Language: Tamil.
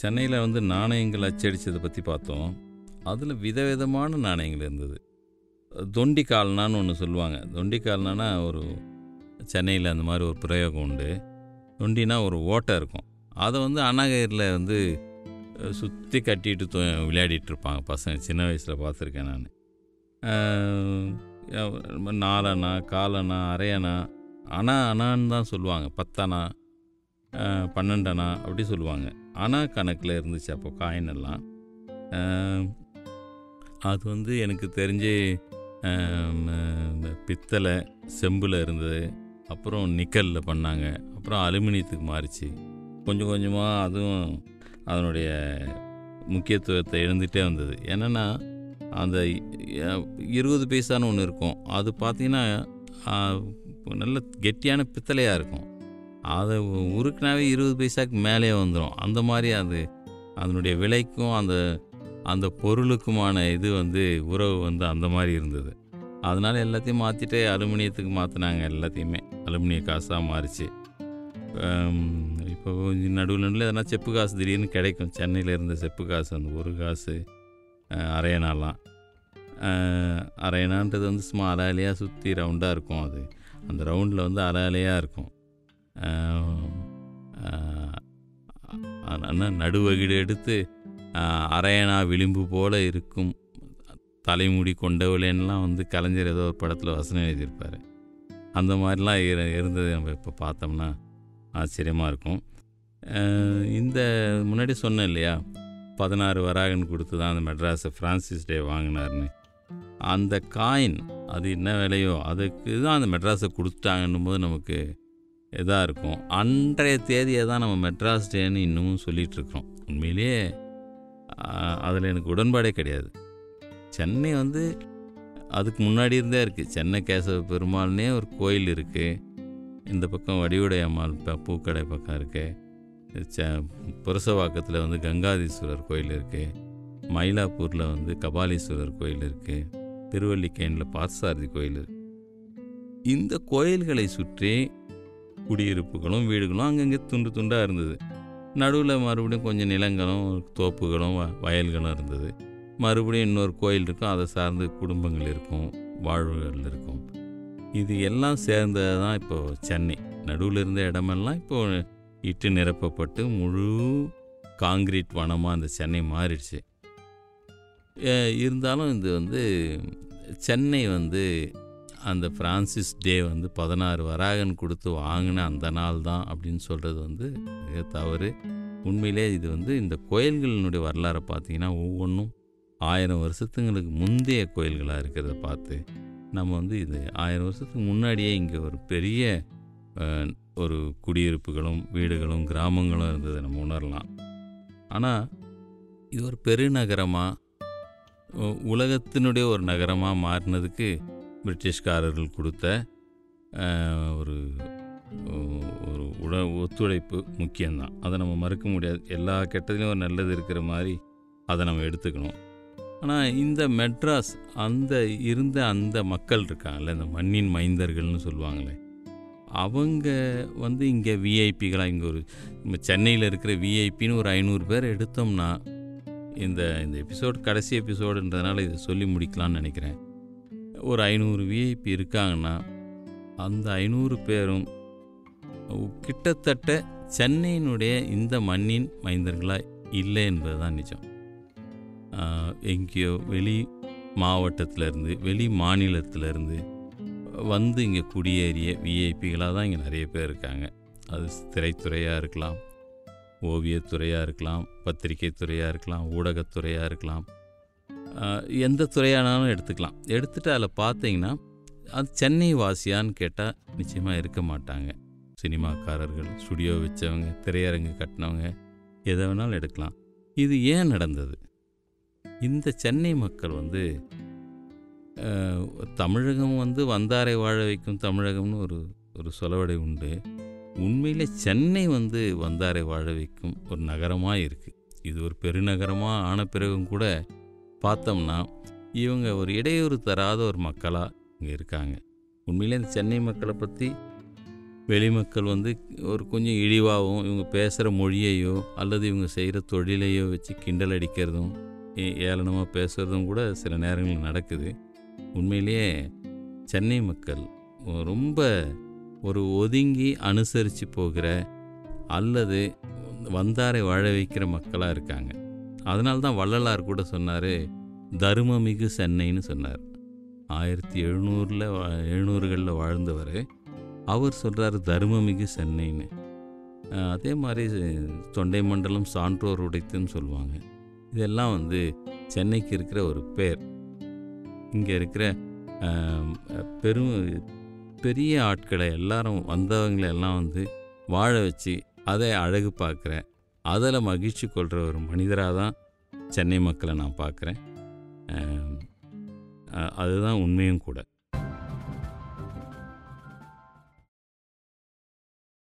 சென்னையில் வந்து நாணயங்கள் அச்சடித்ததை பற்றி பார்த்தோம். அதில் விதவிதமான நாணயங்கள் இருந்தது. தொண்டி கால்னான்னு ஒன்று சொல்லுவாங்க. தொண்டி கால்னா ஒரு சென்னையில் அந்த மாதிரி ஒரு பிரயோகம் உண்டு. தொண்டினா ஒரு ஓட்டை இருக்கும், அதை வந்து அண்ணாகயிறில் வந்து சுற்றி கட்டிட்டு விளையாடிட்டு இருப்பாங்க பசங்க. சின்ன வயசில் பார்த்துருக்கேன் நான். நாலனா காலனா அரையனா அணா அணான்னு தான் சொல்லுவாங்க, 10 அணா 12 அணா அப்படி சொல்லுவாங்க. அணா கணக்கில் இருந்துச்சு அப்போ காயின் எல்லாம். அது வந்து எனக்கு தெரிஞ்சு பித்தளை செம்பில் இருந்தது, அப்புறம் நிக்கலில் பண்ணாங்க, அப்புறம் அலுமினியத்துக்கு மாறிச்சு. கொஞ்சம் கொஞ்சமாக அதுவும் அதனுடைய முக்கியத்துவத்தை எழுந்துகிட்டே வந்தது. என்னென்னா அந்த 20 பைசான்னு ஒன்று இருக்கும், அது பார்த்திங்கன்னா நல்ல கெட்டியான பித்தளையாக இருக்கும். அதை உருக்குனாவே 20 பைசாக்கு மேலே வந்துடும். அந்த மாதிரி அது அதனுடைய விலைக்கும் அந்த அந்த பொருளுக்குமான இது வந்து உறவு வந்து அந்த மாதிரி இருந்தது. அதனால் எல்லாத்தையும் மாற்றிட்டு அலுமினியத்துக்கு மாற்றினாங்க. எல்லாத்தையுமே அலுமினிய காசாக மாறிச்சு. இப்போ நடுவில் நடுவில் எதனா செப்பு காசு திடீர்னு கிடைக்கும். சென்னையில் இருந்த செப்பு காசு, அந்த ஒரு காசு அரையனாலாம். அரையனான்றது வந்து சும்மா அலை அலையாக சுற்றி ரவுண்டாக இருக்கும். அது அந்த ரவுண்டில் வந்து அலை அலையாக இருக்கும். ஆனால் நடுவகீடு எடுத்து அரையனா விளிம்பு போல் இருக்கும் தலைமுடி கொண்டவளேன்னெலாம் வந்து கலைஞர் ஏதோ ஒரு படத்தில் வசனம் எழுதியிருப்பார். அந்த மாதிரிலாம் இருந்தது. நம்ம இப்போ பார்த்தோம்னா ஆச்சரியமாக இருக்கும். இந்த முன்னாடி சொன்னேன் இல்லையா, 16 வராகன் கொடுத்து தான் அந்த மெட்ராஸை ஃப்ரான்சிஸ் டே வாங்கினார்னு. அந்த காயின் அது என்ன விலையோ அதுக்கு தான் அந்த மெட்ராஸை கொடுத்துட்டாங்கன்னும் போது நமக்கு இதாக இருக்கும். அன்றைய தேதியை தான் நம்ம மெட்ராஸ் டேன்னு இன்னமும் சொல்லிகிட்ருக்குறோம். உண்மையிலேயே அதில் எனக்கு உடன்பாடே கிடையாது. சென்னை வந்து அதுக்கு முன்னாடி இருந்தே இருக்குது. சென்னை கேசவ பெருமாள்னே ஒரு கோயில் இருக்குது. இந்த பக்கம் வடிவுடை அம்மாள் பூக்கடை பக்கம் இருக்குது. புரசவாக்கத்தில் வந்து கங்காதீஸ்வரர் கோயில் இருக்குது. மயிலாப்பூரில் வந்து கபாலீஸ்வரர் கோயில் இருக்குது. திருவல்லிக்கேணில் பார்த்தசாரதி கோயில் இருக்குது. இந்த கோயில்களை சுற்றி குடியிருப்புகளும் வீடுகளும் அங்கங்கே துண்டு துண்டாக இருந்தது. நடுவில் மறுபடியும் கொஞ்சம் நிலங்களும் தோப்புகளும் வயல்களும் இருந்தது. மறுபடியும் இன்னொரு கோயில் இருக்கும், அதை சார்ந்து குடும்பங்கள் இருக்கும், வாழ்வுகள் இருக்கும். இது எல்லாம் சேர்ந்தது தான் இப்போது சென்னை. நடுவில் இருந்த இடமெல்லாம் இப்போது இட்டு நிரப்பப்பட்டு முழு காங்கிரீட் வனமாக அந்த சென்னை மாறிடுச்சு. இருந்தாலும் இது வந்து சென்னை வந்து அந்த ஃப்ரான்சிஸ் டே வந்து 16 வராகன் கொடுத்து வாங்கின அந்த நாள் தான் அப்படின்னு சொல்கிறது வந்து மிக தவறு. உண்மையிலே இது வந்து இந்த கோயில்களினுடைய வரலாறை பார்த்திங்கன்னா ஒவ்வொன்றும் 1000 வருஷத்துங்களுக்கு முந்தைய கோயில்களாக இருக்கிறத பார்த்து நம்ம வந்து இது 1000 வருஷத்துக்கு முன்னாடியே இங்கே ஒரு பெரிய ஒரு குடியிருப்புகளும் வீடுகளும் கிராமங்களும் இருந்ததை நம்ம உணரலாம். ஆனால் இது ஒரு பெருநகரமாக உலகத்தினுடைய ஒரு நகரமாக மாறினதுக்கு பிரிட்டிஷ்காரர்கள் கொடுத்த ஒரு ஒரு ஒத்துழைப்பு முக்கியம்தான். அதை நம்ம மறுக்க முடியாது. எல்லா கெட்டதுலேயும் ஒரு நல்லது இருக்கிற மாதிரி அதை நம்ம எடுத்துக்கணும். ஆனால் இந்த மெட்ராஸ் அந்த இருந்த அந்த மக்கள் இருக்காங்களே, இந்த மண்ணின் மைந்தர்கள்னு சொல்லுவாங்களே, அவங்க வந்து இங்கே விஐபிகளாக இங்கே ஒரு சென்னையில் இருக்கிற விஐபின்னு ஒரு 500 பேர் எடுத்தோம்னா, இந்த இந்த எபிசோடு கடைசி எபிசோடுன்றதுனால இதை சொல்லி முடிக்கலான்னு நினைக்கிறேன். ஒரு 500 விஐபி இருக்காங்கன்னா அந்த 500 பேரும் கிட்டத்தட்ட சென்னையினுடைய இந்த மண்ணின் மைந்தர்களாக இல்லை என்பது தான் நிஜம். எங்கேயோ வெளி மாவட்டத்திலேருந்து வெளி மாநிலத்திலேருந்து வந்து இங்கே குடியேறிய விஐபிகளாக தான் இங்கே நிறைய பேர் இருக்காங்க. அது திரைத்துறையாக இருக்கலாம், ஓவியத்துறையாக இருக்கலாம், பத்திரிகை துறையாக இருக்கலாம், ஊடகத்துறையாக இருக்கலாம், எந்த துறையானாலும் எடுத்துக்கலாம். எடுத்துகிட்டு அதில் பார்த்தீங்கன்னா அது சென்னை வாசியான்னு கேட்டால் நிச்சயமாக இருக்க மாட்டாங்க. சினிமாக்காரர்கள், ஸ்டுடியோ வச்சவங்க, திரையரங்கு கட்டினவங்க, எதை வேணாலும் எடுக்கலாம். இது ஏன் நடந்தது? இந்த சென்னை மக்கள் வந்து தமிழகம் வந்து வந்தாரை வாழ வைக்கும் தமிழகம்னு ஒரு ஒரு சொலவடை உண்டு. உண்மையிலே சென்னை வந்து வந்தாரை வாழ வைக்கும் ஒரு நகரமாக இருக்குது. இது ஒரு பெருநகரமாக ஆன பிறகும் கூட பார்த்தோம்னா இவங்க ஒரு இடையூறு தராத ஒரு மக்களாக இங்கே இருக்காங்க. உண்மையிலே இந்த சென்னை மக்களை பற்றி வெளிமக்கள் வந்து ஒரு கொஞ்சம் இழிவாகவும் இவங்க பேசுகிற மொழியையோ அல்லது இவங்க செய்கிற தொழிலையோ வச்சு கிண்டல் அடிக்கிறதும் ஏளனமாக பேசுகிறதும் கூட சில நேரங்களில் நடக்குது. உண்மையிலேயே சென்னை மக்கள் ரொம்ப ஒரு ஒதுங்கி அனுசரித்து போகிற அல்லது வந்தாரை வாழ வைக்கிற மக்களாக இருக்காங்க. அதனால்தான் வள்ளலார் கூட சொன்னார், தருமமிகு சென்னைன்னு சொன்னார். 1700s வாழ்ந்தவர் அவர் சொல்கிறார் தருமமிகு சென்னைன்னு. அதே மாதிரி தொண்டை மண்டலம் சான்றோர் உடைத்துன்னு சொல்லுவாங்க. இதெல்லாம் வந்து சென்னைக்கு இருக்கிற ஒரு பேர். இங்கே இருக்கிற பெரிய ஆட்களை எல்லாரும் வந்தவங்களெல்லாம் வந்து வாழ வச்சு அதை அழகு பார்க்குற, அதில் மகிழ்ச்சி கொள்கிற ஒரு மனிதராக தான் சென்னை மக்களை நான் பார்க்குறேன். அதுதான் உண்மையும் கூட.